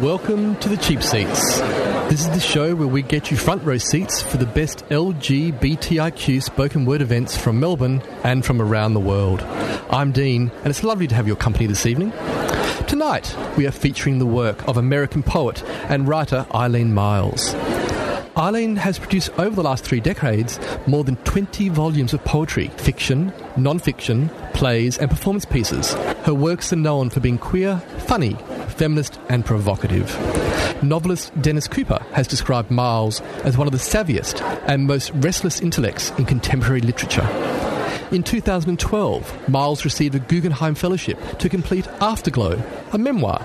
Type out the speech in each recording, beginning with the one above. Welcome to the Cheap Seats. This is the show where we get you front row seats for the best LGBTIQ spoken word events from Melbourne and from around the world. I'm Dean, and it's lovely to have your company this evening. Tonight, we are featuring the work of American poet and writer Eileen Myles. Eileen has produced over the last 3 decades more than 20 volumes of poetry, fiction, non-fiction, plays and performance pieces. Her works are known for being queer, funny, feminist and provocative. Novelist Dennis Cooper has described Myles as one of the savviest and most restless intellects in contemporary literature. In 2012, Myles received a Guggenheim Fellowship to complete Afterglow, a memoir,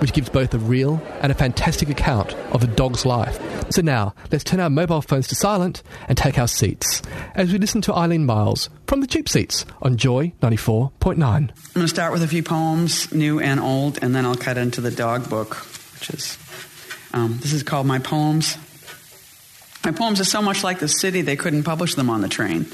which gives both a real and a fantastic account of a dog's life. So now, let's turn our mobile phones to silent and take our seats as we listen to Eileen Myles from the Cheap Seats on Joy 94.9. I'm going to start with a few poems, new and old, and then I'll cut into the dog book, which is, this is called My Poems. My poems are so much like the city they couldn't publish them on the train.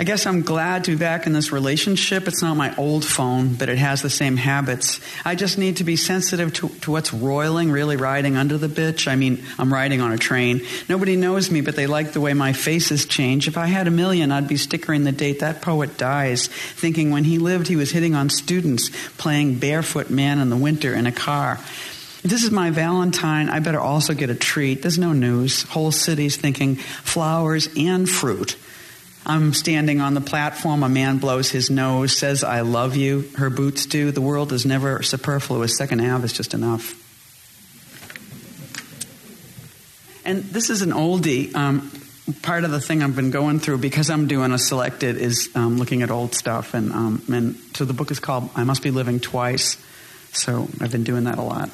I guess I'm glad to be back in this relationship. It's not my old phone, but it has the same habits. I just need to be sensitive to what's roiling, really riding under the bitch. I mean, I'm riding on a train. Nobody knows me, but they like the way my faces change. If I had a million, I'd be stickering the date that poet dies, thinking when he lived, he was hitting on students, playing barefoot man in the winter in a car. If this is my Valentine, I better also get a treat. There's no news. Whole cities thinking flowers and fruit. I'm standing on the platform, a man blows his nose, says I love you, her boots do. The world is never superfluous, Second Ave is just enough. And this is an oldie. Part of the thing I've been going through, because I'm doing a selected, is looking at old stuff. And so the book is called I Must Be Living Twice, so I've been doing that a lot.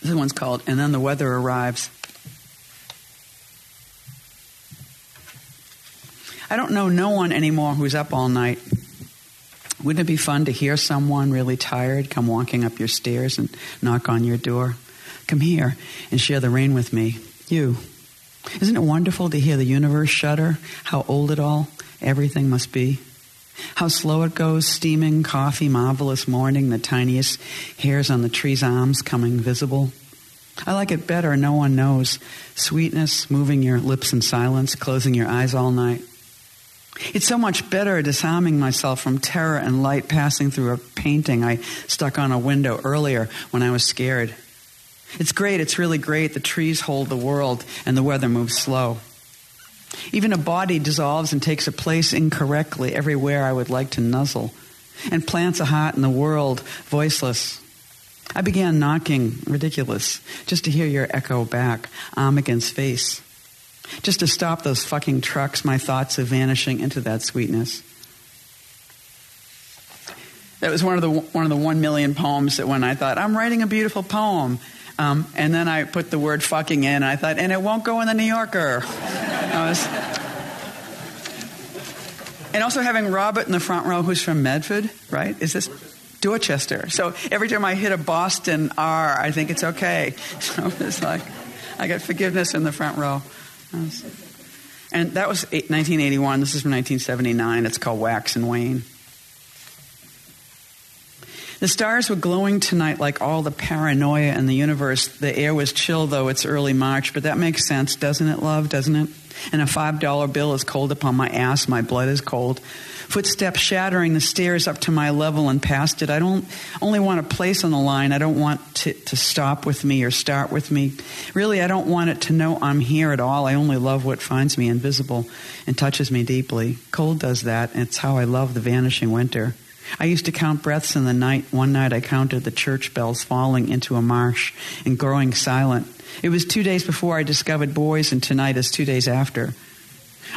This one's called And Then the Weather Arrives. I don't know no one anymore who's up all night. Wouldn't it be fun to hear someone really tired come walking up your stairs and knock on your door? Come here and share the rain with me. You. Isn't it wonderful to hear the universe shudder? How old it all, everything must be. How slow it goes, steaming coffee, marvelous morning, the tiniest hairs on the tree's arms coming visible. I like it better, no one knows. Sweetness, moving your lips in silence, closing your eyes all night. It's so much better disarming myself from terror and light passing through a painting I stuck on a window earlier when I was scared. It's great, it's really great. The trees hold the world and the weather moves slow. Even a body dissolves and takes a place incorrectly everywhere I would like to nuzzle and plants a heart in the world, voiceless. I began knocking, ridiculous, just to hear your echo back, arm against face. Just to stop those fucking trucks, my thoughts are vanishing into that sweetness. That was one of the 1 million poems that when I thought, I'm writing a beautiful poem. And then I put the word fucking in, and I thought, and it won't go in the New Yorker. And also having Robert in the front row, who's from Medford, right? Is this Dorchester? So every time I hit a Boston R, I think it's okay. So it's like, I got forgiveness in the front row. And that was 1981. This is from 1979. It's called Wax and Wane. The stars were glowing tonight like all the paranoia in the universe. The air was chill, though it's early March, but that makes sense, doesn't it, love, doesn't it? And a $5 bill is cold upon my ass. My blood is cold. Footsteps shattering the stairs up to my level and past it. I don't only want a place on the line. I don't want it to stop with me or start with me. Really, I don't want it to know I'm here at all. I only love what finds me invisible and touches me deeply. Cold does that, and it's how I love the vanishing winter. I used to count breaths in the night. One night I counted the church bells falling into a marsh and growing silent. It was 2 days before I discovered boys, and tonight is 2 days after.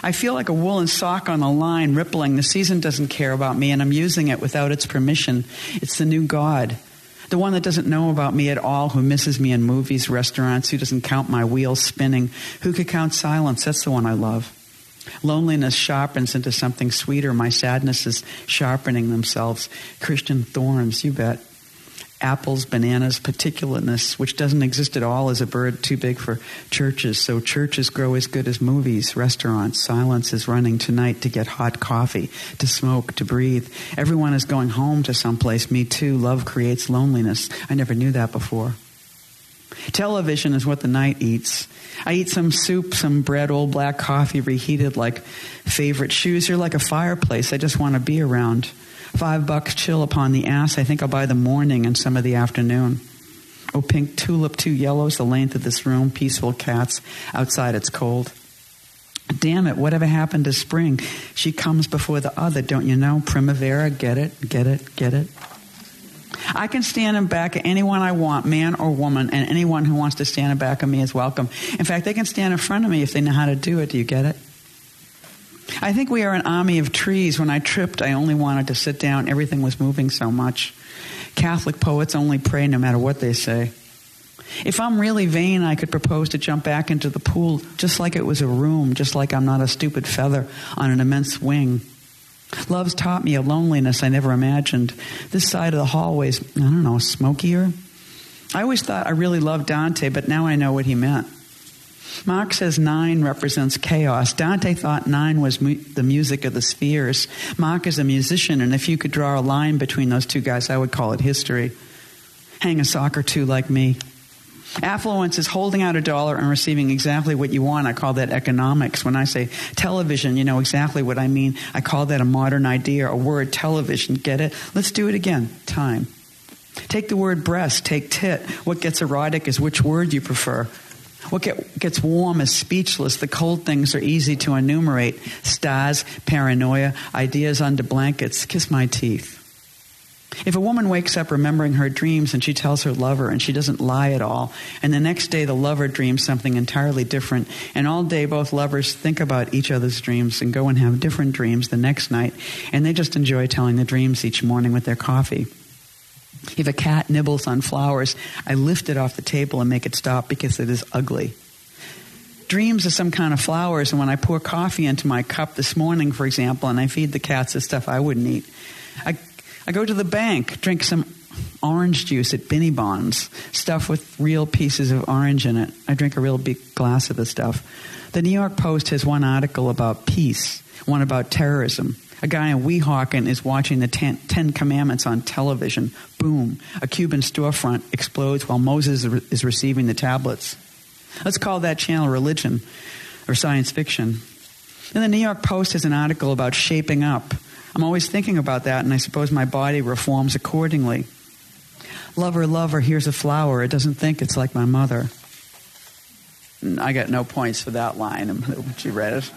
I feel like a woolen sock on a line rippling. The season doesn't care about me, and I'm using it without its permission. It's the new God, the one that doesn't know about me at all, who misses me in movies, restaurants, who doesn't count my wheels spinning, who could count silence. That's the one I love. Loneliness sharpens into something sweeter. My sadness is sharpening themselves. Christian thorns, you bet. Apples, bananas, particulateness, which doesn't exist at all as a bird too big for churches. So churches grow as good as movies, restaurants. Silence is running tonight to get hot coffee, to smoke, to breathe. Everyone is going home to someplace. Me too. Love creates loneliness. I never knew that before. Television is what the night eats. I eat some soup, some bread, old black coffee, reheated like favorite shoes. You're like a fireplace I just want to be around. $5 chill upon the ass. I think I'll buy the morning and some of the afternoon. Oh, pink tulip, two yellows, the length of this room, peaceful cats. Outside it's cold. Damn it, whatever happened to spring? She comes before the other, don't you know? Primavera, get it, get it, get it. I can stand and back at anyone I want, man or woman, and anyone who wants to stand and back of me is welcome. In fact, they can stand in front of me if they know how to do it. Do you get it? I think we are an army of trees. When I tripped, I only wanted to sit down. Everything was moving so much. Catholic poets only pray no matter what they say. If I'm really vain, I could propose to jump back into the pool just like it was a room, just like I'm not a stupid feather on an immense wing. Love's taught me a loneliness I never imagined. This side of the hallway's, I don't know, smokier. I always thought I really loved Dante, but now I know what he meant. Marx says 9 represents chaos. Dante thought 9 was the music of the spheres. Marx is a musician, and if you could draw a line between those two guys, I would call it history. Hang a sock or two like me. Affluence is holding out $1 and receiving exactly what you want. I call that economics. When I say television, you know exactly what I mean. I call that a modern idea, a word, television. Get it? Let's do it again. Time. Take the word breast, take tit. What gets erotic is which word you prefer. What gets warm is speechless. The cold things are easy to enumerate. Stars, paranoia, ideas under blankets. Kiss my teeth. If a woman wakes up remembering her dreams and she tells her lover and she doesn't lie at all, and the next day the lover dreams something entirely different, and all day both lovers think about each other's dreams and go and have different dreams the next night, and they just enjoy telling the dreams each morning with their coffee. If a cat nibbles on flowers, I lift it off the table and make it stop because it is ugly. Dreams are some kind of flowers, and when I pour coffee into my cup this morning, for example, and I feed the cats the stuff I wouldn't eat, I go to the bank, drink some orange juice at Binnybon's, stuff with real pieces of orange in it. I drink a real big glass of the stuff. The New York Post has one article about peace, one about terrorism. A guy in Weehawken is watching the Ten Commandments on television. Boom. A Cuban storefront explodes while Moses is receiving the tablets. Let's call that channel religion or science fiction. And the New York Post has an article about shaping up. I'm always thinking about that, and I suppose my body reforms accordingly. Lover, lover, here's a flower. It doesn't think it's like my mother. I got no points for that line when she read it.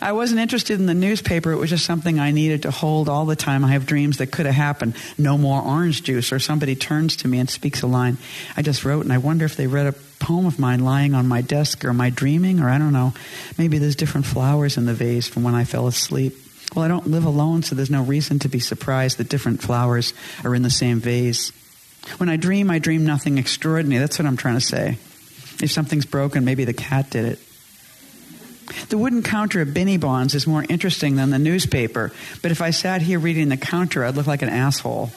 I wasn't interested in the newspaper. It was just something I needed to hold all the time. I have dreams that could have happened. No more orange juice, or somebody turns to me and speaks a line I just wrote, and I wonder if they read a poem of mine lying on my desk, or am I dreaming, or I don't know. Maybe there's different flowers in the vase from when I fell asleep. Well, I don't live alone, so there's no reason to be surprised that different flowers are in the same vase. When I dream nothing extraordinary. That's what I'm trying to say. If something's broken, maybe the cat did it. The wooden counter at Binnybon's is more interesting than the newspaper, but if I sat here reading the counter, I'd look like an asshole.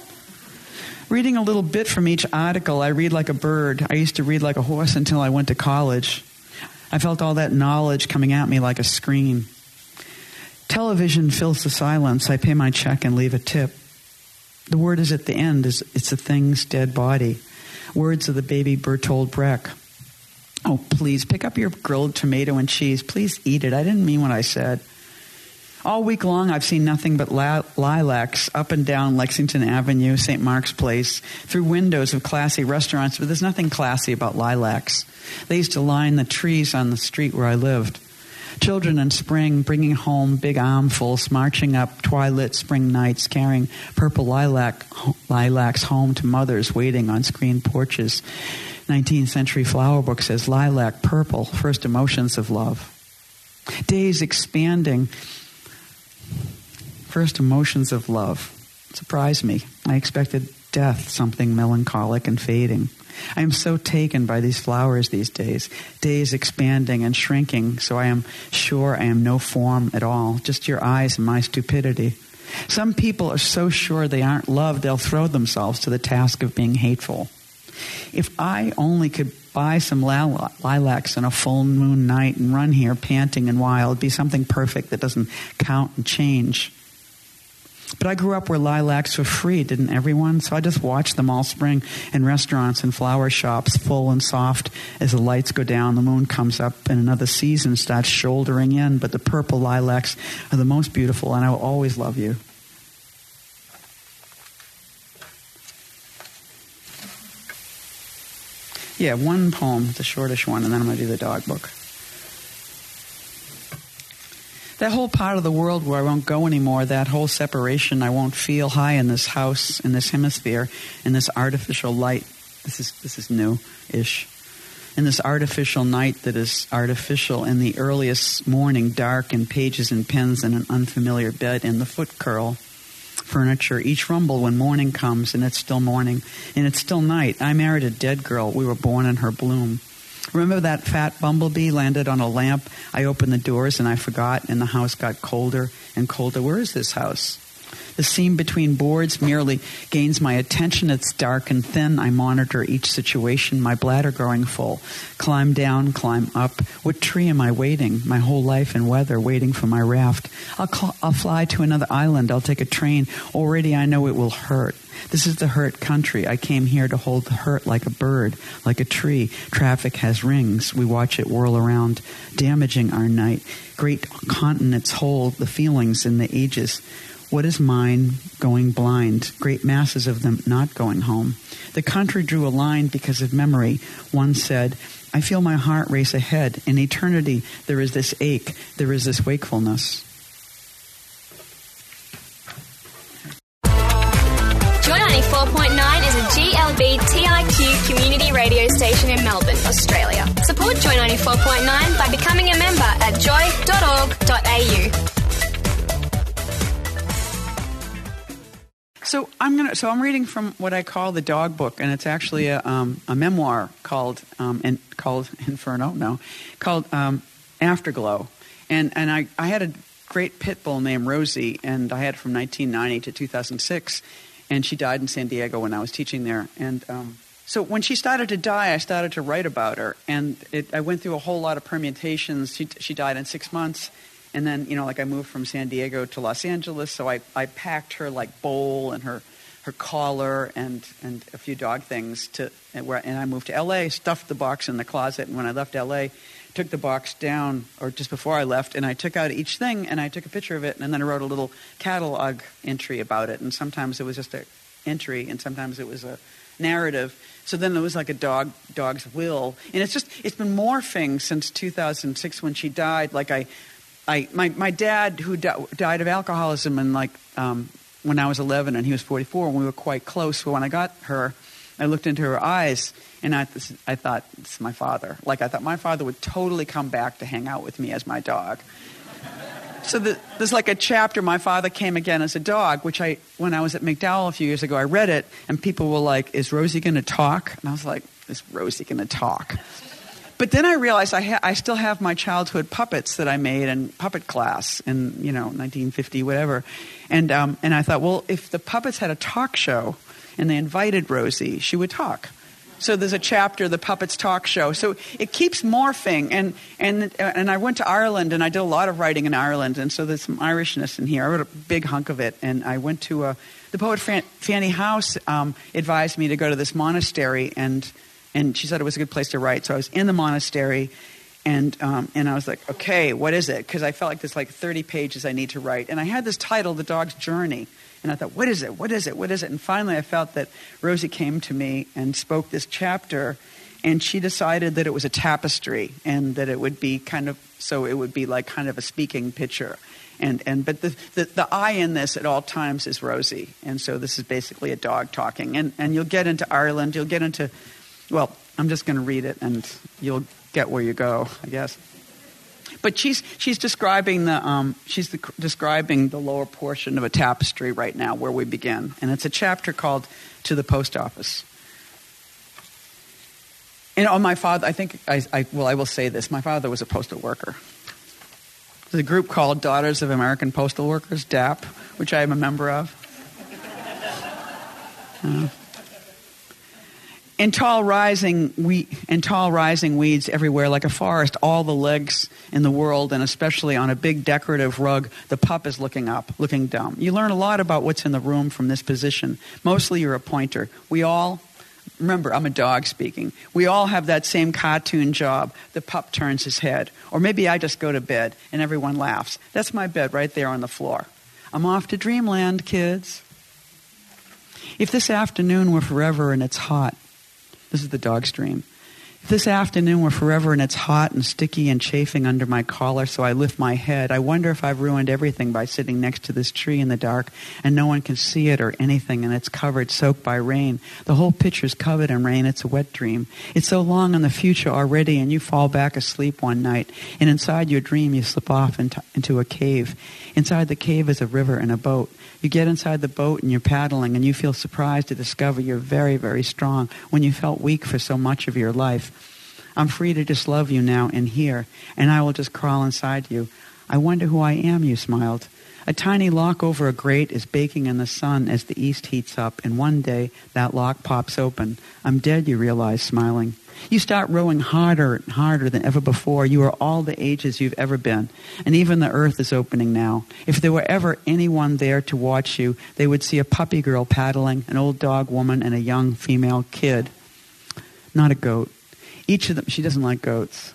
Reading a little bit from each article, I read like a bird. I used to read like a horse until I went to college. I felt all that knowledge coming at me like a screen. Television fills the silence. I pay my check and leave a tip. The word is at the end. It's a thing's dead body. Words of the baby Bertolt Brecht. Oh, please, pick up your grilled tomato and cheese. Please eat it. I didn't mean what I said. All week long, I've seen nothing but lilacs up and down Lexington Avenue, St. Mark's Place, through windows of classy restaurants, but there's nothing classy about lilacs. They used to line the trees on the street where I lived. Children in spring bringing home big armfuls, marching up twilit spring nights, carrying purple lilacs home to mothers waiting on screened porches. 19th century flower book says lilac, purple, first emotions of love. Days expanding. First emotions of love. Surprised me. I expected death, something melancholic and fading. I am so taken by these flowers these days. Days expanding and shrinking, so I am sure I am no form at all. Just your eyes and my stupidity. Some people are so sure they aren't loved, they'll throw themselves to the task of being hateful. If I only could buy some lilacs on a full moon night and run here panting and wild, it'd be something perfect that doesn't count and change. But I grew up where lilacs were free, didn't everyone? So I just watched them all spring in restaurants and flower shops, full and soft. As the lights go down, the moon comes up, and another season starts shouldering in. But the purple lilacs are the most beautiful, and I will always love you. Yeah, one poem, the shortish one, and then I'm going to do the dog book. That whole part of the world where I won't go anymore, that whole separation I won't feel high in this house, in this hemisphere, in this artificial light. This is new-ish. In this artificial night that is artificial, in the earliest morning, dark, and pages and pens in an unfamiliar bed, in the foot curl, furniture, each rumble when morning comes, and it's still morning, and it's still night. I married a dead girl. We were born in her bloom. Remember that fat bumblebee landed on a lamp? I opened the doors and I forgot, and the house got colder and colder. Where is this house? The seam between boards merely gains my attention. It's dark and thin. I monitor each situation, my bladder growing full. Climb down, climb up. What tree am I waiting? My whole life and weather waiting for my raft. I'll fly to another island. I'll take a train. Already I know it will hurt. This is the hurt country. I came here to hold the hurt like a bird, like a tree. Traffic has rings. We watch it whirl around, damaging our night. Great continents hold the feelings in the ages. What is mine going blind? Great masses of them not going home. The country drew a line because of memory. One said, I feel my heart race ahead. In eternity, there is this ache. There is this wakefulness. Joy 94.9 is a GLBTIQ community radio station in Melbourne, Australia. Support Joy 94.9 by becoming a member at joy.org.au. So I'm reading from what I call the dog book, and it's actually a memoir called Afterglow, and I had a great pit bull named Rosie, and I had her from 1990 to 2006, and she died in San Diego when I was teaching there, and so when she started to die, I started to write about her, and I went through a whole lot of permutations. She died in 6 months. And then, I moved from San Diego to Los Angeles, so I packed her, bowl and her collar and a few dog things. And I moved to L.A., stuffed the box in the closet. And when I left L.A., took the box down, or just before I left, and I took out each thing, and I took a picture of it, and then I wrote a little catalog entry about it. And sometimes it was just an entry, and sometimes it was a narrative. So then it was like a dog's will. And it's been morphing since 2006 when she died. My dad, who died of alcoholism and when I was 11 and he was 44, and we were quite close. So when I got her, I looked into her eyes and I thought, this is my father. I thought my father would totally come back to hang out with me as my dog. So there's like a chapter, My Father Came Again as a Dog, which when I was at McDowell a few years ago, I read it and people were like, is Rosie going to talk? And I was like, is Rosie going to talk? But then I realized I still have my childhood puppets that I made in puppet class in 1950 whatever, and I thought, well, if the puppets had a talk show and they invited Rosie, she would talk. So there's a chapter, the puppets talk show. So it keeps morphing, and I went to Ireland and I did a lot of writing in Ireland, and so there's some Irishness in here. I wrote a big hunk of it, and I went to the poet Fanny House advised me to go to this monastery and she said it was a good place to write. So I was in the monastery, and I was like, okay, what is it? Because I felt like there's 30 pages I need to write. And I had this title, The Dog's Journey. And I thought, what is it? What is it? What is it? And finally I felt that Rosie came to me and spoke this chapter, and she decided that it was a tapestry and that it would be kind of a speaking picture. But the I in this at all times is Rosie. And so this is basically a dog talking. And you'll get into Ireland, you'll get into... Well, I'm just going to read it, and you'll get where you go, I guess. But she's describing the describing the lower portion of a tapestry right now where we begin, and it's a chapter called "To the Post Office." And on my father, I think I will say this: my father was a postal worker. There's a group called Daughters of American Postal Workers (DAP), which I am a member of. And tall rising weeds everywhere like a forest, all the legs in the world, and especially on a big decorative rug, the pup is looking up, looking dumb. You learn a lot about what's in the room from this position. Mostly you're a pointer. We all, remember, I'm a dog speaking. We all have that same cartoon job. The pup turns his head. Or maybe I just go to bed and everyone laughs. That's my bed right there on the floor. I'm off to dreamland, kids. If this afternoon were forever and it's hot, this is the dog's dream. If this afternoon were forever and it's hot and sticky and chafing under my collar, so I lift my head, I wonder if I've ruined everything by sitting next to this tree in the dark and no one can see it or anything, and it's covered, soaked by rain. The whole picture's covered in rain. It's a wet dream. It's so long in the future already, and you fall back asleep one night, and inside your dream you slip off into a cave. Inside the cave is a river and a boat. You get inside the boat and you're paddling, and you feel surprised to discover you're very, very strong when you felt weak for so much of your life. I'm free to just love you now and here, and I will just crawl inside you. I wonder who I am, you smiled. A tiny lock over a grate is baking in the sun as the east heats up, and one day that lock pops open. I'm dead, you realize, smiling. You start rowing harder and harder than ever before. You are all the ages you've ever been. And even the earth is opening now. If there were ever anyone there to watch you, they would see a puppy girl paddling, an old dog woman, and a young female kid. Not a goat. Each of them, she doesn't like goats.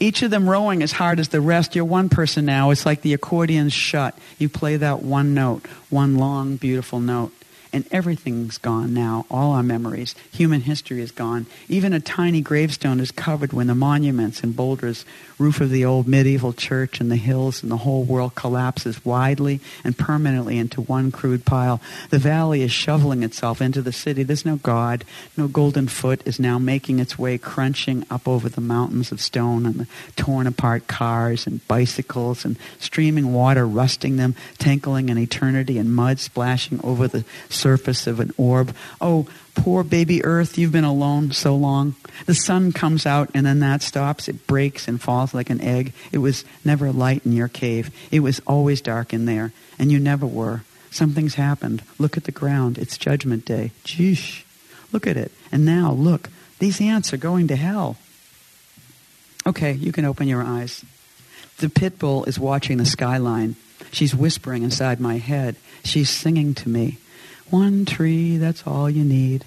Each of them rowing as hard as the rest. You're one person now. It's like the accordion's shut. You play that one note, one long, beautiful note. And everything's gone now, all our memories. Human history is gone. Even a tiny gravestone is covered when the monuments and boulders, roof of the old medieval church and the hills, and the whole world collapses widely and permanently into one crude pile. The valley is shoveling itself into the city. There's no God. No golden foot is now making its way, crunching up over the mountains of stone and the torn apart cars and bicycles and streaming water, rusting them, tinkling in eternity, and mud splashing over the surface of an orb. Oh, poor baby Earth, you've been alone so long. The sun comes out and then that stops. It breaks and falls like an egg. It was never light in your cave. It was always dark in there, and you never were. Something's happened. Look at the ground. It's Judgment Day. Jeesh. Look at it. And now, look. These ants are going to hell. Okay, you can open your eyes. The pit bull is watching the skyline. She's whispering inside my head. She's singing to me. One tree, that's all you need.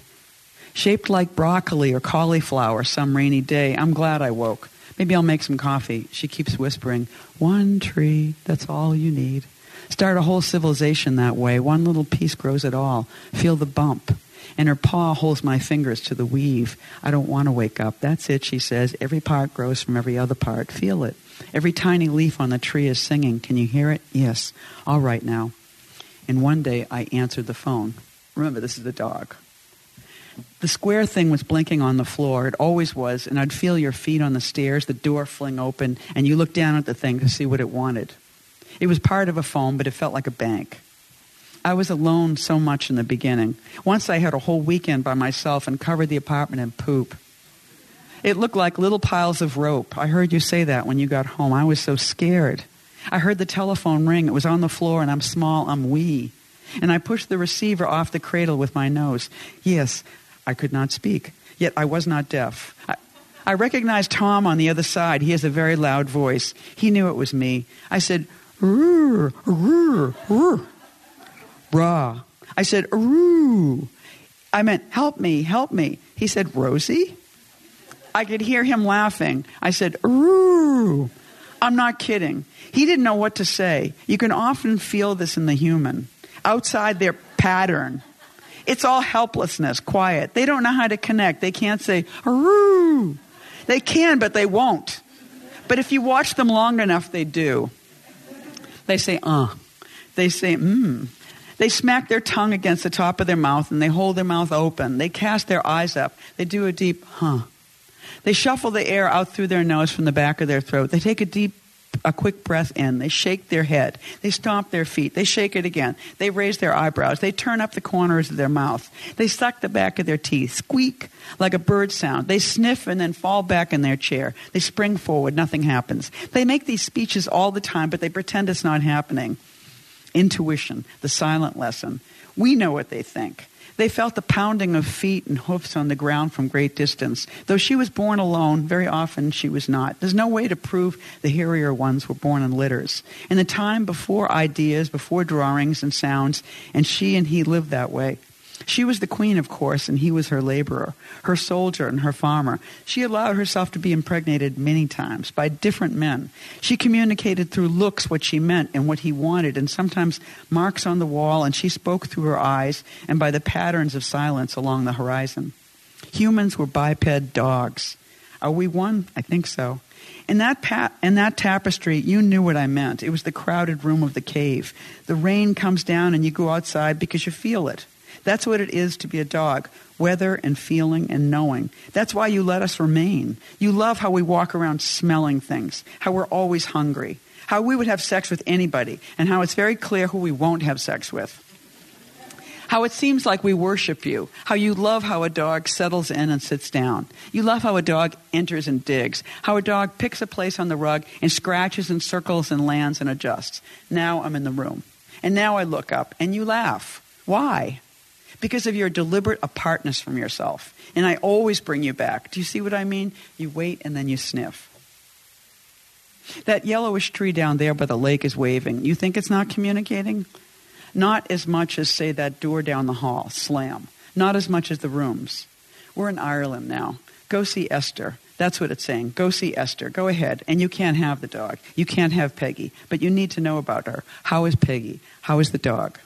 Shaped like broccoli or cauliflower some rainy day, I'm glad I woke. Maybe I'll make some coffee. She keeps whispering, one tree, that's all you need. Start a whole civilization that way. One little piece grows it all. Feel the bump. And her paw holds my fingers to the weave. I don't want to wake up. That's it, she says. Every part grows from every other part. Feel it. Every tiny leaf on the tree is singing. Can you hear it? Yes. All right now. And one day I answered the phone. Remember, this is the dog. The square thing was blinking on the floor. It always was. And I'd feel your feet on the stairs, the door fling open, and you look down at the thing to see what it wanted. It was part of a phone, but it felt like a bank. I was alone so much in the beginning. Once I had a whole weekend by myself and covered the apartment in poop. It looked like little piles of rope. I heard you say that when you got home. I was so scared. I heard the telephone ring. It was on the floor, and I'm small, I'm wee. And I pushed the receiver off the cradle with my nose. Yes, I could not speak, yet I was not deaf. I recognized Tom on the other side. He has a very loud voice. He knew it was me. I said, rrr, rrr, rrr, brah. I said, rrr. I meant, help me, help me. He said, Rosie? I could hear him laughing. I said, rrr. I'm not kidding. He didn't know what to say. You can often feel this in the human, outside their pattern. It's all helplessness, quiet. They don't know how to connect. They can't say, "Aroo." They can, but they won't. But if you watch them long enough, they do. They say, They say, They smack their tongue against the top of their mouth, and they hold their mouth open. They cast their eyes up. They do a deep, huh. They shuffle the air out through their nose from the back of their throat. They take a deep a quick breath in. They shake their head. They stomp their feet. They shake it again. They raise their eyebrows. They turn up the corners of their mouth. They suck the back of their teeth, squeak like a bird sound. They sniff and then fall back in their chair. They spring forward. Nothing happens. They make these speeches all the time, but they pretend it's not happening. Intuition, the silent lesson. We know what they think. They felt the pounding of feet and hoofs on the ground from great distance. Though she was born alone, very often she was not. There's no way to prove the hairier ones were born in litters. In the time before ideas, before drawings and sounds, and she and he lived that way. She was the queen, of course, and he was her laborer, her soldier and her farmer. She allowed herself to be impregnated many times by different men. She communicated through looks what she meant and what he wanted, and sometimes marks on the wall, and she spoke through her eyes and by the patterns of silence along the horizon. Humans were biped dogs. Are we one? I think so. In that tapestry, you knew what I meant. It was the crowded room of the cave. The rain comes down and you go outside because you feel it. That's what it is to be a dog, weather and feeling and knowing. That's why you let us remain. You love how we walk around smelling things, how we're always hungry, how we would have sex with anybody, and how it's very clear who we won't have sex with. How it seems like we worship you, how you love how a dog settles in and sits down. You love how a dog enters and digs, how a dog picks a place on the rug and scratches and circles and lands and adjusts. Now I'm in the room, and now I look up, and you laugh. Why? Because of your deliberate apartness from yourself. And I always bring you back. Do you see what I mean? You wait and then you sniff. That yellowish tree down there by the lake is waving. You think it's not communicating? Not as much as, say, that door down the hall, slam. Not as much as the rooms. We're in Ireland now. Go see Esther. That's what it's saying. Go see Esther. Go ahead. And you can't have the dog. You can't have Peggy. But you need to know about her. How is Peggy? How is the dog?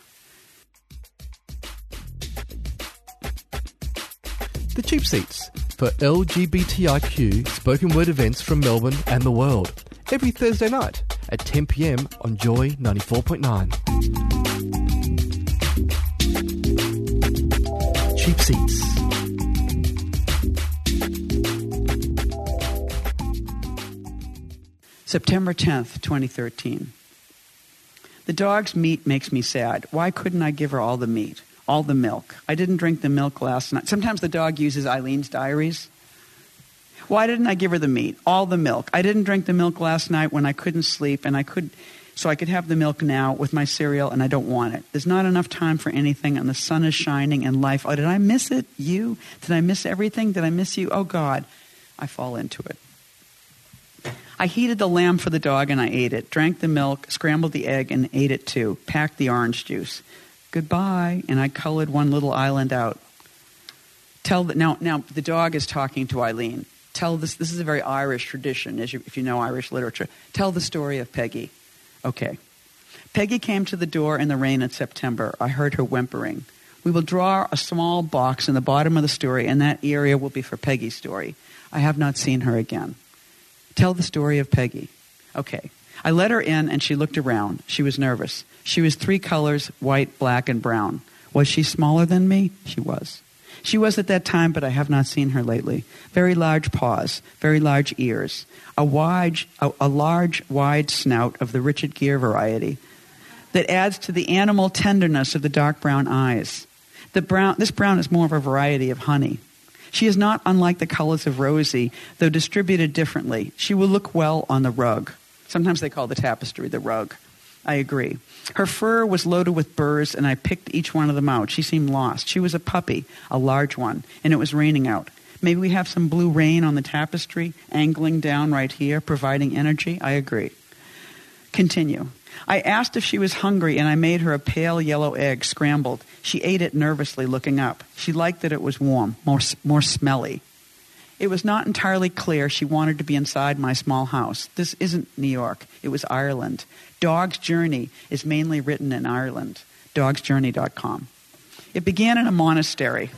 The Cheap Seats for LGBTIQ spoken word events from Melbourne and the world every Thursday night at 10 p.m. on Joy 94.9. Cheap Seats. September 10th, 2013. The dog's meat makes me sad. Why couldn't I give her all the meat? All the milk. I didn't drink the milk last night. Sometimes the dog uses Eileen's diaries. Why didn't I give her the meat? All the milk. I didn't drink the milk last night when I couldn't sleep, and so I could have the milk now with my cereal, and I don't want it. There's not enough time for anything, and the sun is shining, and life. Oh, did I miss it? You? Did I miss everything? Did I miss you? Oh, God. I fall into it. I heated the lamb for the dog, and I ate it. Drank the milk, scrambled the egg, and ate it too. Packed the orange juice. Goodbye, and I colored one little island out. Now the dog is talking to Eileen. This is a very Irish tradition, if you know Irish literature. Tell the story of Peggy. Okay. Peggy came to the door in the rain in September. I heard her whimpering. We will draw a small box in the bottom of the story, and that area will be for Peggy's story. I have not seen her again. Tell the story of Peggy. Okay. I let her in, and she looked around. She was nervous. She was three colors, white, black, and brown. Was she smaller than me? She was. She was at that time, but I have not seen her lately. Very large paws, very large ears, a large, wide snout of the Richard Gere variety that adds to the animal tenderness of the dark brown eyes. This brown is more of a variety of honey. She is not unlike the colors of Rosie, though distributed differently. She will look well on the rug. Sometimes they call the tapestry the rug. I agree. Her fur was loaded with burrs, and I picked each one of them out. She seemed lost. She was a puppy, a large one, and it was raining out. Maybe we have some blue rain on the tapestry, angling down right here, providing energy. I agree. Continue. I asked if she was hungry, and I made her a pale yellow egg, scrambled. She ate it nervously, looking up. She liked that it was warm, more smelly. It was not entirely clear she wanted to be inside my small house. This isn't New York. It was Ireland. Dog's Journey is mainly written in Ireland. Dogsjourney.com. It began in a monastery.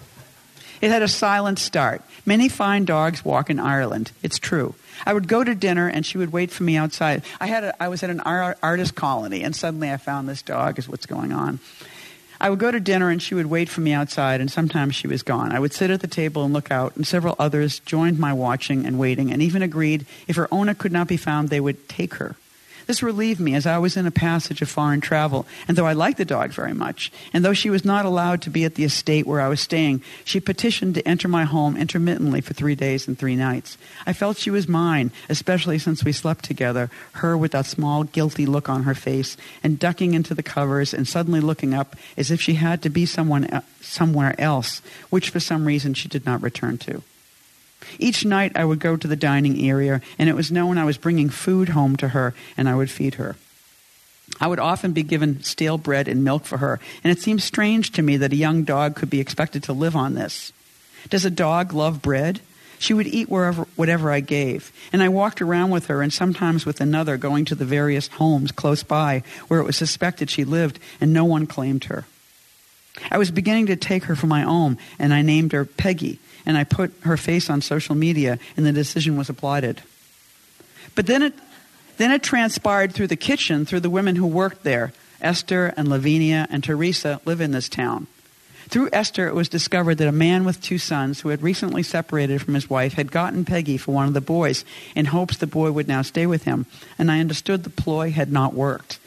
It had a silent start. Many fine dogs walk in Ireland. It's true. I would go to dinner, and she would wait for me outside. I was at an artist colony, and suddenly I found this dog is what's going on. I would go to dinner, and she would wait for me outside, and sometimes she was gone. I would sit at the table and look out, and several others joined my watching and waiting, and even agreed if her owner could not be found, they would take her. This relieved me, as I was in a passage of foreign travel, and though I liked the dog very much, and though she was not allowed to be at the estate where I was staying, she petitioned to enter my home intermittently for 3 days and 3 nights. I felt she was mine, especially since we slept together, her with that small, guilty look on her face, and ducking into the covers and suddenly looking up as if she had to be somewhere else, which for some reason she did not return to. Each night I would go to the dining area, and it was known I was bringing food home to her, and I would feed her. I would often be given stale bread and milk for her, and it seemed strange to me that a young dog could be expected to live on this. Does a dog love bread? She would eat whatever I gave, and I walked around with her and sometimes with another, going to the various homes close by where it was suspected she lived, and no one claimed her. I was beginning to take her for my own, and I named her Peggy, and I put her face on social media, and the decision was applauded. But then it transpired through the kitchen, through the women who worked there. Esther and Lavinia and Teresa live in this town. Through Esther, it was discovered that a man with 2 sons who had recently separated from his wife had gotten Peggy for one of the boys in hopes the boy would now stay with him, and I understood the ploy had not worked.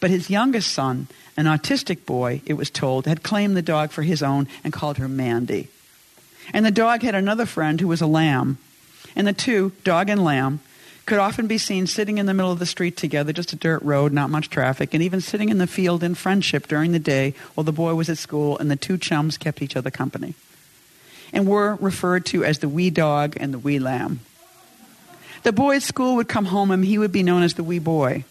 But his youngest son, an autistic boy, it was told, had claimed the dog for his own and called her Mandy. And the dog had another friend who was a lamb. And the 2, dog and lamb, could often be seen sitting in the middle of the street together, just a dirt road, not much traffic, and even sitting in the field in friendship during the day while the boy was at school and the 2 chums kept each other company. And were referred to as the wee dog and the wee lamb. The boy at school would come home and he would be known as the wee boy.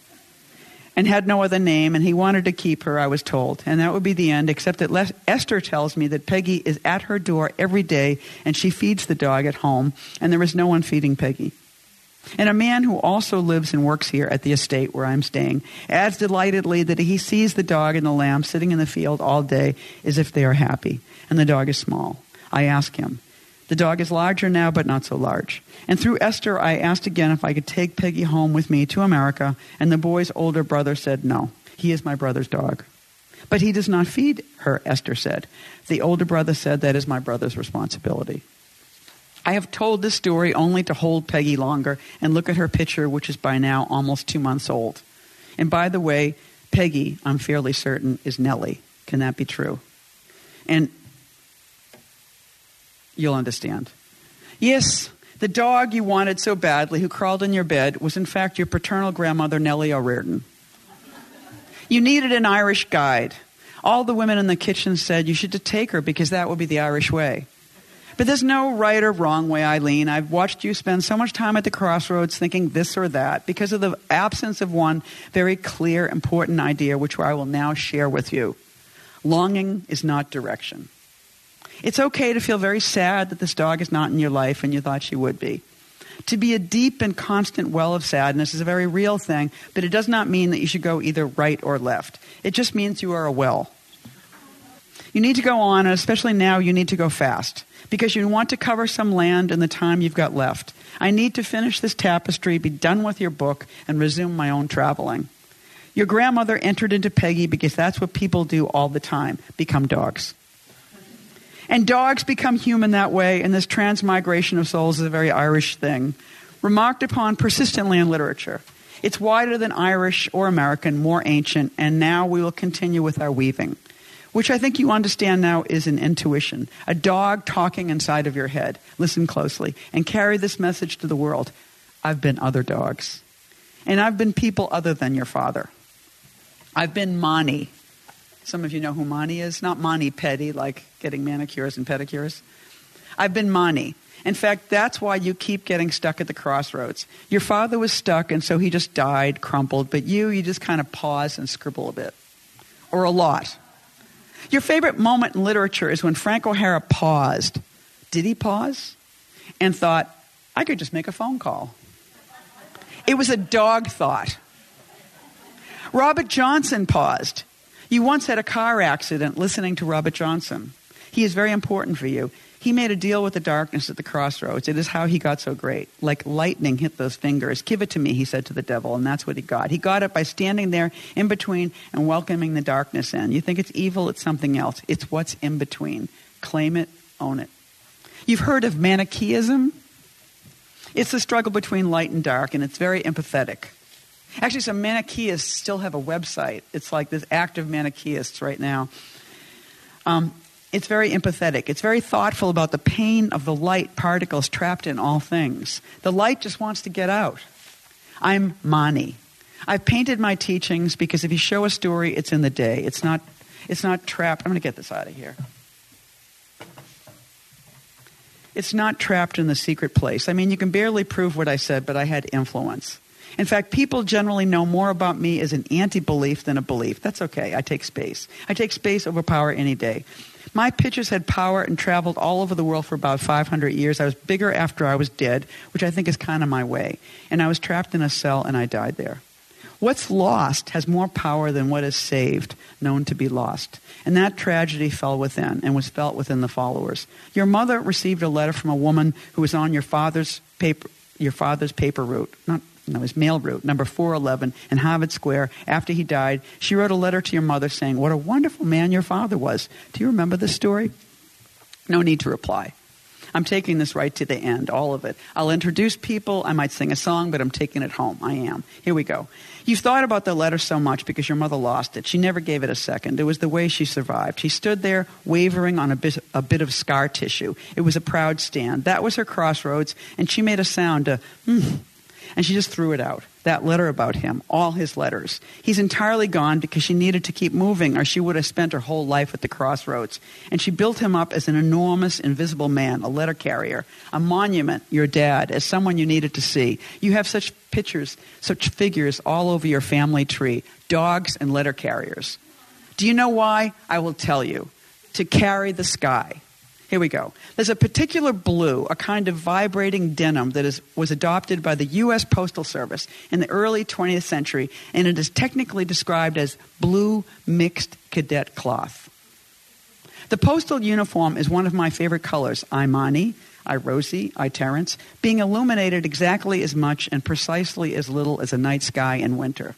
And had no other name, and he wanted to keep her, I was told. And that would be the end, except that Esther tells me that Peggy is at her door every day, and she feeds the dog at home, and there is no one feeding Peggy. And a man who also lives and works here at the estate where I'm staying adds delightedly that he sees the dog and the lamb sitting in the field all day as if they are happy, and the dog is small. I ask him. The dog is larger now, but not so large. And through Esther, I asked again if I could take Peggy home with me to America, and the boy's older brother said no. He is my brother's dog. But he does not feed her, Esther said. The older brother said that is my brother's responsibility. I have told this story only to hold Peggy longer and look at her picture, which is by now almost 2 months old. And by the way, Peggy, I'm fairly certain, is Nellie. Can that be true? And you'll understand. Yes, the dog you wanted so badly who crawled in your bed was in fact your paternal grandmother, Nellie O'Riordan. You needed an Irish guide. All the women in the kitchen said you should take her because that would be the Irish way. But there's no right or wrong way, Eileen. I've watched you spend so much time at the crossroads thinking this or that because of the absence of one very clear, important idea, which I will now share with you. Longing is not direction. It's okay to feel very sad that this dog is not in your life and you thought she would be. To be a deep and constant well of sadness is a very real thing, but it does not mean that you should go either right or left. It just means you are a well. You need to go on, and especially now, you need to go fast, because you want to cover some land in the time you've got left. I need to finish this tapestry, be done with your book, and resume my own traveling. Your grandmother entered into Peggy because that's what people do all the time, become dogs. And dogs become human that way, and this transmigration of souls is a very Irish thing, remarked upon persistently in literature. It's wider than Irish or American, more ancient, and now we will continue with our weaving, which I think you understand now is an intuition, a dog talking inside of your head. Listen closely and carry this message to the world. I've been other dogs, and I've been people other than your father. I've been Mani. Some of you know who Mani is. Not Mani Petty, like getting manicures and pedicures. I've been Mani. In fact, that's why you keep getting stuck at the crossroads. Your father was stuck, and so he just died, crumpled. But you just kind of pause and scribble a bit. Or a lot. Your favorite moment in literature is when Frank O'Hara paused. Did he pause? And thought, I could just make a phone call. It was a dog thought. Robert Johnson paused. You once had a car accident listening to Robert Johnson. He is very important for you. He made a deal with the darkness at the crossroads. It is how he got so great. Like lightning hit those fingers. Give it to me, he said to the devil, and that's what he got. He got it by standing there in between and welcoming the darkness in. You think it's evil, it's something else. It's what's in between. Claim it, own it. You've heard of Manichaeism? It's the struggle between light and dark, and it's very empathetic. Actually, some Manichaeists still have a website. It's like this active Manichaeists right now. It's very empathetic. It's very thoughtful about the pain of the light particles trapped in all things. The light just wants to get out. I'm Mani. I've painted my teachings because if you show a story, it's in the day. It's not trapped. I'm going to get this out of here. It's not trapped in the secret place. I mean, you can barely prove what I said, but I had influence. In fact, people generally know more about me as an anti-belief than a belief. That's okay. I take space. I take space over power any day. My pictures had power and traveled all over the world for about 500 years. I was bigger after I was dead, which I think is kind of my way. And I was trapped in a cell and I died there. What's lost has more power than what is saved, known to be lost. And that tragedy fell within and was felt within the followers. Your mother received a letter from a woman who was on your father's paper route. His mail route, number 411 in Harvard Square. After he died, she wrote a letter to your mother saying, "What a wonderful man your father was. Do you remember this story?" No need to reply. I'm taking this right to the end, all of it. I'll introduce people. I might sing a song, but I'm taking it home. I am. Here we go. You've thought about the letter so much because your mother lost it. She never gave it a second. It was the way she survived. She stood there wavering on a bit of scar tissue. It was a proud stand. That was her crossroads, and she made a sound, and she just threw it out. That letter about him, all his letters. He's entirely gone because she needed to keep moving or she would have spent her whole life at the crossroads. And she built him up as an enormous, invisible man, a letter carrier, a monument, your dad, as someone you needed to see. You have such pictures, such figures all over your family tree, dogs and letter carriers. Do you know why? I will tell you. To carry the sky. Here we go. There's a particular blue, a kind of vibrating denim that was adopted by the U.S. Postal Service in the early 20th century, and it is technically described as blue mixed cadet cloth. The postal uniform is one of my favorite colors. I Mani, I Rosie, I Terence, being illuminated exactly as much and precisely as little as a night sky in winter.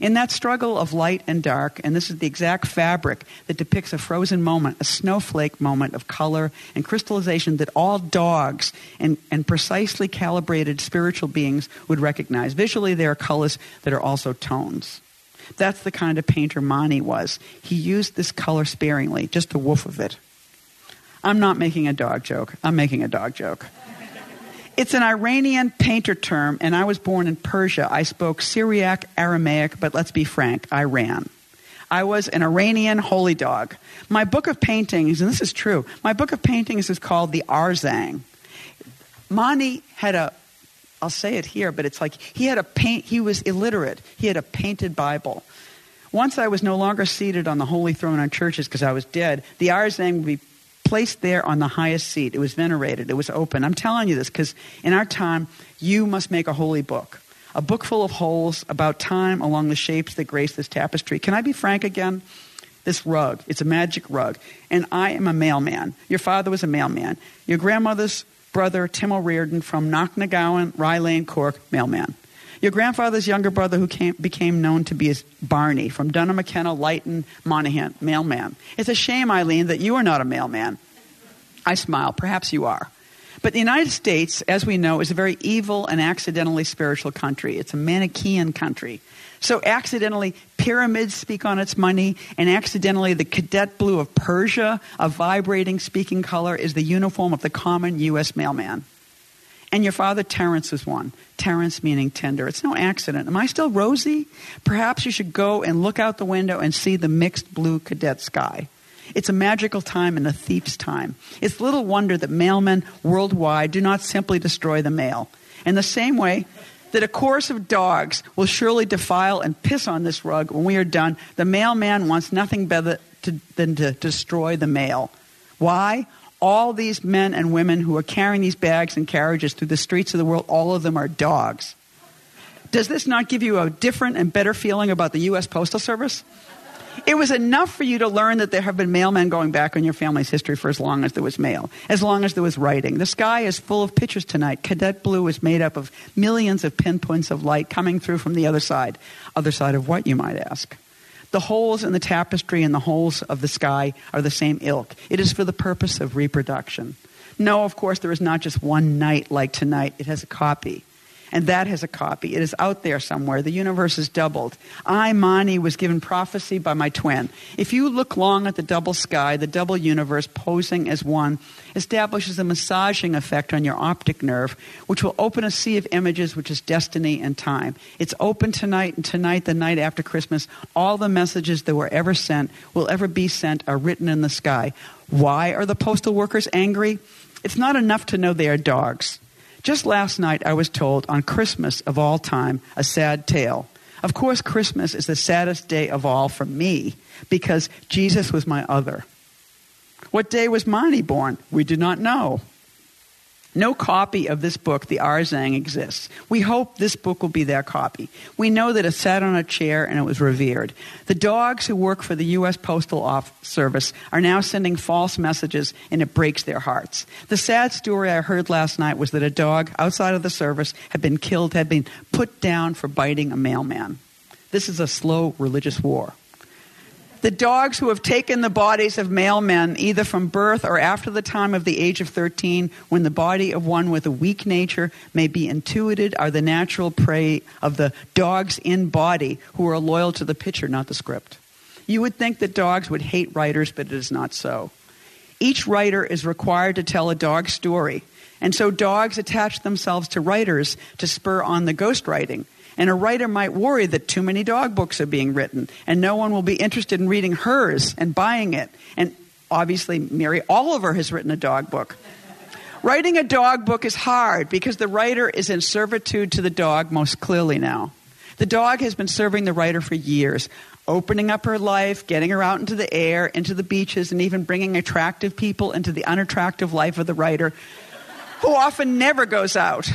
In that struggle of light and dark, and this is the exact fabric that depicts a frozen moment, a snowflake moment of color and crystallization that all dogs and precisely calibrated spiritual beings would recognize. Visually, there are colors that are also tones. That's the kind of painter Mani was. He used this color sparingly, just a woof of it. I'm not making a dog joke. I'm making a dog joke. It's an Iranian painter term, and I was born in Persia. I spoke Syriac, Aramaic, but let's be frank, Iran. I was an Iranian holy dog. My book of paintings, and this is true, my book of paintings is called the Arzang. Mani had I'll say it here, but it's like he was illiterate. He had a painted Bible. Once I was no longer seated on the holy throne on churches because I was dead, the Arzang would be placed there on the highest seat. It was venerated. It was open. I'm telling you this because in our time, you must make a holy book, a book full of holes about time along the shapes that grace this tapestry. Can I be frank again? This rug, it's a magic rug. And I am a mailman. Your father was a mailman. Your grandmother's brother, Tim O'Reardon, from Knocknagowan, Rye Lane, Cork, mailman. Your grandfather's younger brother who became known to be as Barney from Dunham McKenna, Lighton, Monaghan, mailman. It's a shame, Eileen, that you are not a mailman. I smile. Perhaps you are. But the United States, as we know, is a very evil and accidentally spiritual country. It's a Manichaean country. So accidentally, pyramids speak on its money, and accidentally the cadet blue of Persia, a vibrating speaking color, is the uniform of the common U.S. mailman. And your father, Terence, is one. Terence meaning tender. It's no accident. Am I still Rosie? Perhaps you should go and look out the window and see the mixed blue cadet sky. It's a magical time and a thief's time. It's little wonder that mailmen worldwide do not simply destroy the mail. In the same way that a chorus of dogs will surely defile and piss on this rug when we are done, the mailman wants nothing better than to destroy the mail. Why? All these men and women who are carrying these bags and carriages through the streets of the world, all of them are dogs. Does this not give you a different and better feeling about the U.S. Postal Service? It was enough for you to learn that there have been mailmen going back on your family's history for as long as there was mail, as long as there was writing. The sky is full of pictures tonight. Cadet blue is made up of millions of pinpoints of light coming through from the other side. Other side of what, you might ask? The holes in the tapestry and the holes of the sky are the same ilk. It is for the purpose of reproduction. No, of course, there is not just one night like tonight. It has a copy. And that has a copy. It is out there somewhere. The universe is doubled. I, Mani, was given prophecy by my twin. If you look long at the double sky, the double universe posing as one establishes a massaging effect on your optic nerve, which will open a sea of images, which is destiny and time. It's open tonight, and tonight, the night after Christmas, all the messages that were ever sent, will ever be sent, are written in the sky. Why are the postal workers angry? It's not enough to know they are dogs. Just last night, I was told, on Christmas of all time, a sad tale. Of course, Christmas is the saddest day of all for me, because Jesus was my other. What day was Mani born? We do not know. No copy of this book, the Arzang, exists. We hope this book will be their copy. We know that it sat on a chair and it was revered. The dogs who work for the U.S. Postal Service are now sending false messages, and it breaks their hearts. The sad story I heard last night was that a dog outside of the service had been killed, had been put down for biting a mailman. This is a slow religious war. The dogs who have taken the bodies of mailmen, either from birth or after the time of the age of 13, when the body of one with a weak nature may be intuited, are the natural prey of the dogs in body who are loyal to the picture, not the script. You would think that dogs would hate writers, but it is not so. Each writer is required to tell a dog story, and so dogs attach themselves to writers to spur on the ghostwriting. And a writer might worry that too many dog books are being written and no one will be interested in reading hers and buying it. And obviously, Mary Oliver has written a dog book. Writing a dog book is hard because the writer is in servitude to the dog most clearly now. The dog has been serving the writer for years, opening up her life, getting her out into the air, into the beaches, and even bringing attractive people into the unattractive life of the writer, who often never goes out.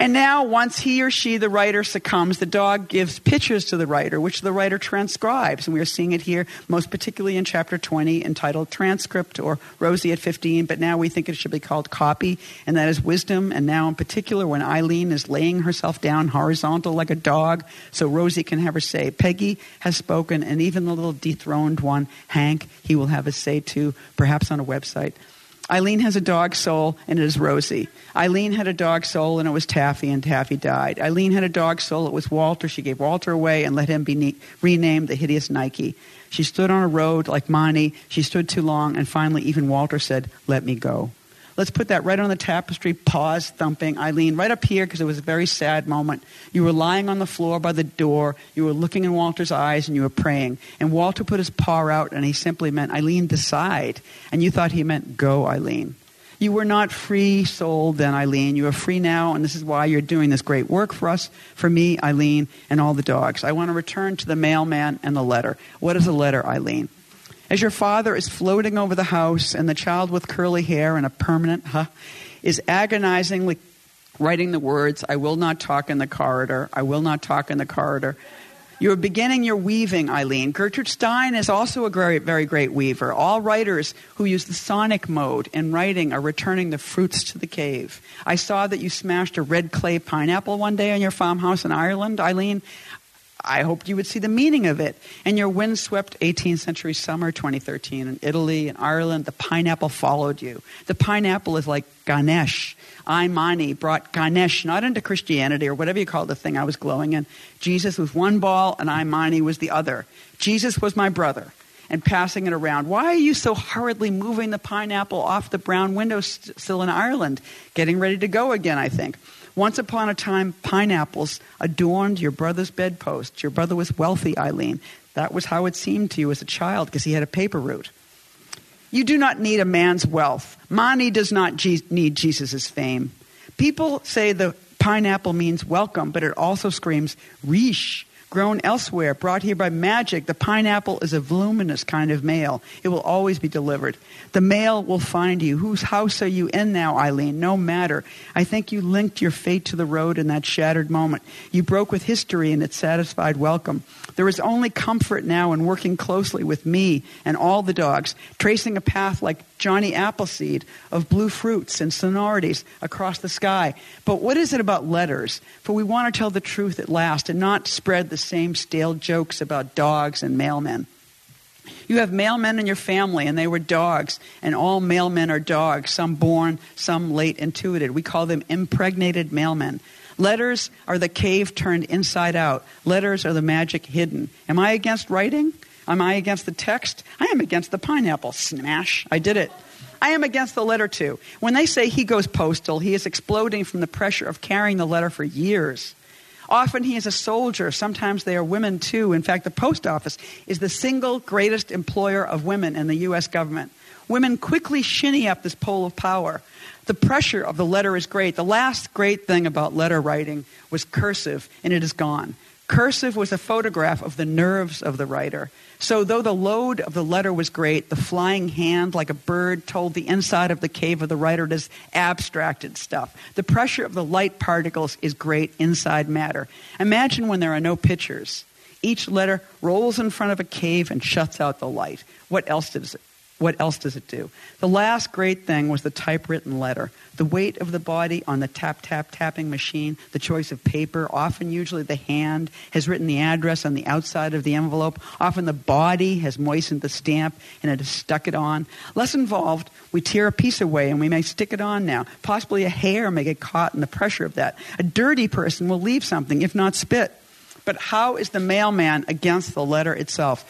And now, once he or she, the writer, succumbs, the dog gives pictures to the writer, which the writer transcribes. And we are seeing it here, most particularly in Chapter 20, entitled Transcript, or Rosie at 15. But now we think it should be called Copy, and that is wisdom. And now, in particular, when Eileen is laying herself down horizontal like a dog, so Rosie can have her say, Peggy has spoken, and even the little dethroned one, Hank, he will have his say too, perhaps on a website. Eileen has a dog soul, and it is Rosie. Eileen had a dog soul, and it was Taffy, and Taffy died. Eileen had a dog soul, it was Walter. She gave Walter away and let him be renamed the hideous Nike. She stood on a road like Mani. She stood too long, and finally even Walter said, let me go. Let's put that right on the tapestry, paws thumping. Eileen, right up here, because it was a very sad moment. You were lying on the floor by the door. You were looking in Walter's eyes, and you were praying. And Walter put his paw out, and he simply meant, Eileen, decide. And you thought he meant, go, Eileen. You were not free-souled then, Eileen. You are free now, and this is why you're doing this great work for us, for me, Eileen, and all the dogs. I want to return to the mailman and the letter. What is a letter, Eileen? As your father is floating over the house and the child with curly hair and a permanent is agonizingly writing the words, I will not talk in the corridor, I will not talk in the corridor. You're beginning your weaving, Eileen. Gertrude Stein is also a very, very great weaver. All writers who use the sonic mode in writing are returning the fruits to the cave. I saw that you smashed a red clay pineapple one day on your farmhouse in Ireland, Eileen. I hoped you would see the meaning of it. And your windswept 18th century summer, 2013, in Italy and Ireland, the pineapple followed you. The pineapple is like Ganesh. I, Mani, brought Ganesh not into Christianity or whatever you call the thing I was glowing in. Jesus was one ball and I, Mani, was the other. Jesus was my brother and passing it around. Why are you so hurriedly moving the pineapple off the brown windowsill in Ireland? Getting ready to go again, I think. Once upon a time, pineapples adorned your brother's bedpost. Your brother was wealthy, Eileen. That was how it seemed to you as a child because he had a paper route. You do not need a man's wealth. Mani does not need Jesus' fame. People say the pineapple means welcome, but it also screams riche. Grown elsewhere, brought here by magic, the pineapple is a voluminous kind of mail. It will always be delivered. The mail will find you. Whose house are you in now, Eileen? No matter. I think you linked your fate to the road in that shattered moment. You broke with history and its satisfied welcome. There is only comfort now in working closely with me and all the dogs, tracing a path like Johnny Appleseed of blue fruits and sonorities across the sky. But what is it about letters? For we want to tell the truth at last and not spread the same stale jokes about dogs and mailmen. You have mailmen in your family, and they were dogs, and all mailmen are dogs, some born, some late intuited. We call them impregnated mailmen. Letters are the cave turned inside out. Letters are the magic hidden. Am I against writing? Am I against the text? I am against the pineapple. Smash. I did it. I am against the letter, too. When they say he goes postal, he is exploding from the pressure of carrying the letter for years. Often he is a soldier. Sometimes they are women, too. In fact, the post office is the single greatest employer of women in the U.S. government. Women quickly shinny up this pole of power. The pressure of the letter is great. The last great thing about letter writing was cursive, and it is gone. Cursive was a photograph of the nerves of the writer. So though the load of the letter was great, the flying hand like a bird told the inside of the cave of the writer it is abstracted stuff. The pressure of the light particles is great inside matter. Imagine when there are no pictures. Each letter rolls in front of a cave and shuts out the light. What else does it do? The last great thing was the typewritten letter. The weight of the body on the tapping machine, the choice of paper, often usually the hand has written the address on the outside of the envelope. Often the body has moistened the stamp and it has stuck it on. Less involved, we tear a piece away and we may stick it on now. Possibly a hair may get caught in the pressure of that. A dirty person will leave something, if not spit. But how is the mailman against the letter itself?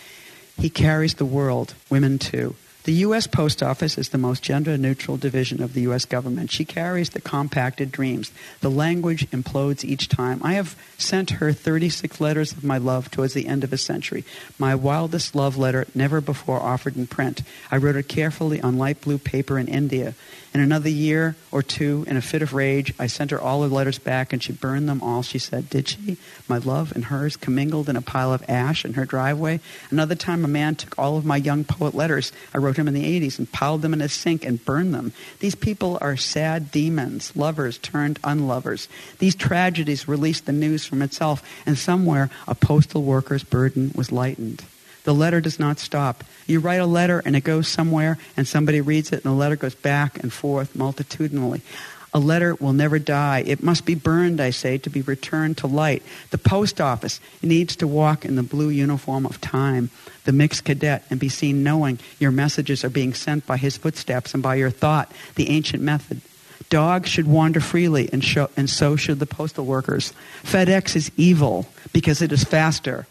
He carries the world, women too. The U.S. Post Office is the most gender-neutral division of the U.S. government. She carries the compacted dreams. The language implodes each time. I have sent her 36 letters of my love towards the end of a century. My wildest love letter, never before offered in print. I wrote it carefully on light blue paper in India. In another year or two, in a fit of rage, I sent her all her letters back, and she burned them all. She said, did she? My love and hers commingled in a pile of ash in her driveway. Another time, a man took all of my young poet letters. I wrote him in the 80s and piled them in a sink and burned them. These people are sad demons, lovers turned unlovers. These tragedies released the news from itself, and somewhere a postal worker's burden was lightened. The letter does not stop. You write a letter and it goes somewhere and somebody reads it and the letter goes back and forth multitudinally. A letter will never die. It must be burned, I say, to be returned to light. The post office needs to walk in the blue uniform of time, the mixed cadet, and be seen knowing your messages are being sent by his footsteps and by your thought, the ancient method. Dogs should wander freely, and so should the postal workers. FedEx is evil because it is faster.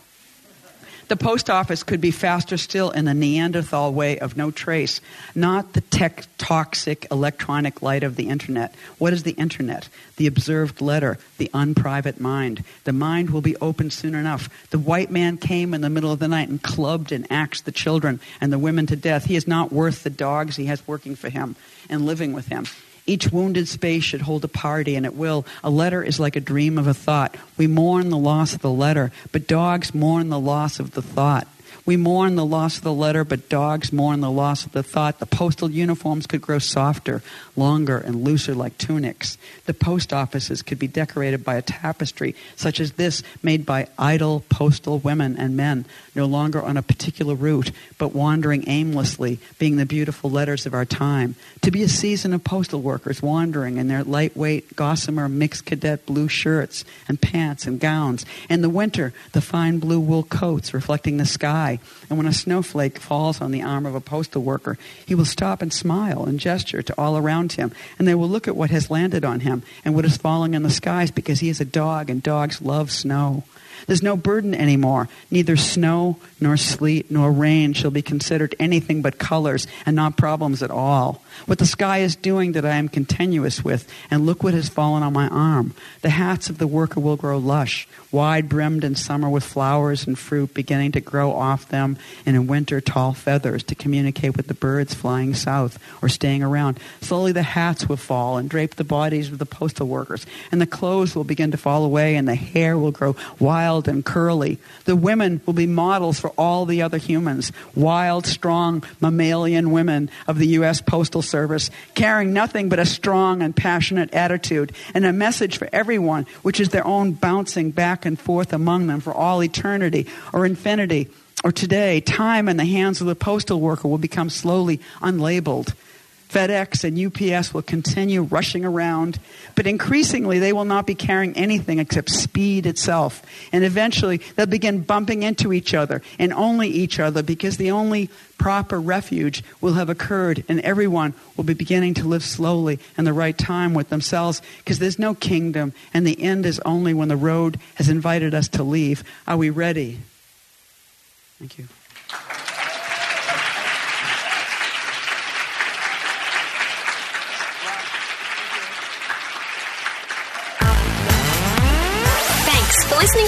The post office could be faster still in the Neanderthal way of no trace, not the tech-toxic electronic light of the internet. What is the internet? The observed letter, the unprivate mind. The mind will be open soon enough. The white man came in the middle of the night and clubbed and axed the children and the women to death. He is not worth the dogs he has working for him and living with him. Each wounded space should hold a party, and it will. A letter is like a dream of a thought. We mourn the loss of the letter, but dogs mourn the loss of the thought. We mourn the loss of the letter, but dogs mourn the loss of the thought. The postal uniforms could grow softer, longer, and looser like tunics. The post offices could be decorated by a tapestry such as this, made by idle postal women and men, no longer on a particular route, but wandering aimlessly, being the beautiful letters of our time. To be a season of postal workers wandering in their lightweight, gossamer, mixed cadet blue shirts and pants and gowns. In the winter, the fine blue wool coats reflecting the sky. And when a snowflake falls on the arm of a postal worker, he will stop and smile and gesture to all around him. And they will look at what has landed on him and what is falling in the skies, because he is a dog and dogs love snow. There's no burden anymore. Neither snow nor sleet nor rain shall be considered anything but colors and not problems at all. What the sky is doing that I am continuous with, and look what has fallen on my arm. The hats of the worker will grow lush, wide-brimmed in summer with flowers and fruit beginning to grow off them, and in winter tall feathers to communicate with the birds flying south or staying around. Slowly the hats will fall and drape the bodies of the postal workers, and the clothes will begin to fall away, and the hair will grow wild and curly. The women will be models for all the other humans, wild, strong, mammalian women of the U.S. Postal Service, carrying nothing but a strong and passionate attitude and a message for everyone, which is their own bouncing back and forth among them for all eternity or infinity or today. Time in the hands of the postal worker will become slowly unlabeled. FedEx and UPS will continue rushing around, but increasingly they will not be carrying anything except speed itself. And eventually they'll begin bumping into each other and only each other, because the only proper refuge will have occurred and everyone will be beginning to live slowly and the right time with themselves, because there's no kingdom and the end is only when the road has invited us to leave. Are we ready? Thank you. Listening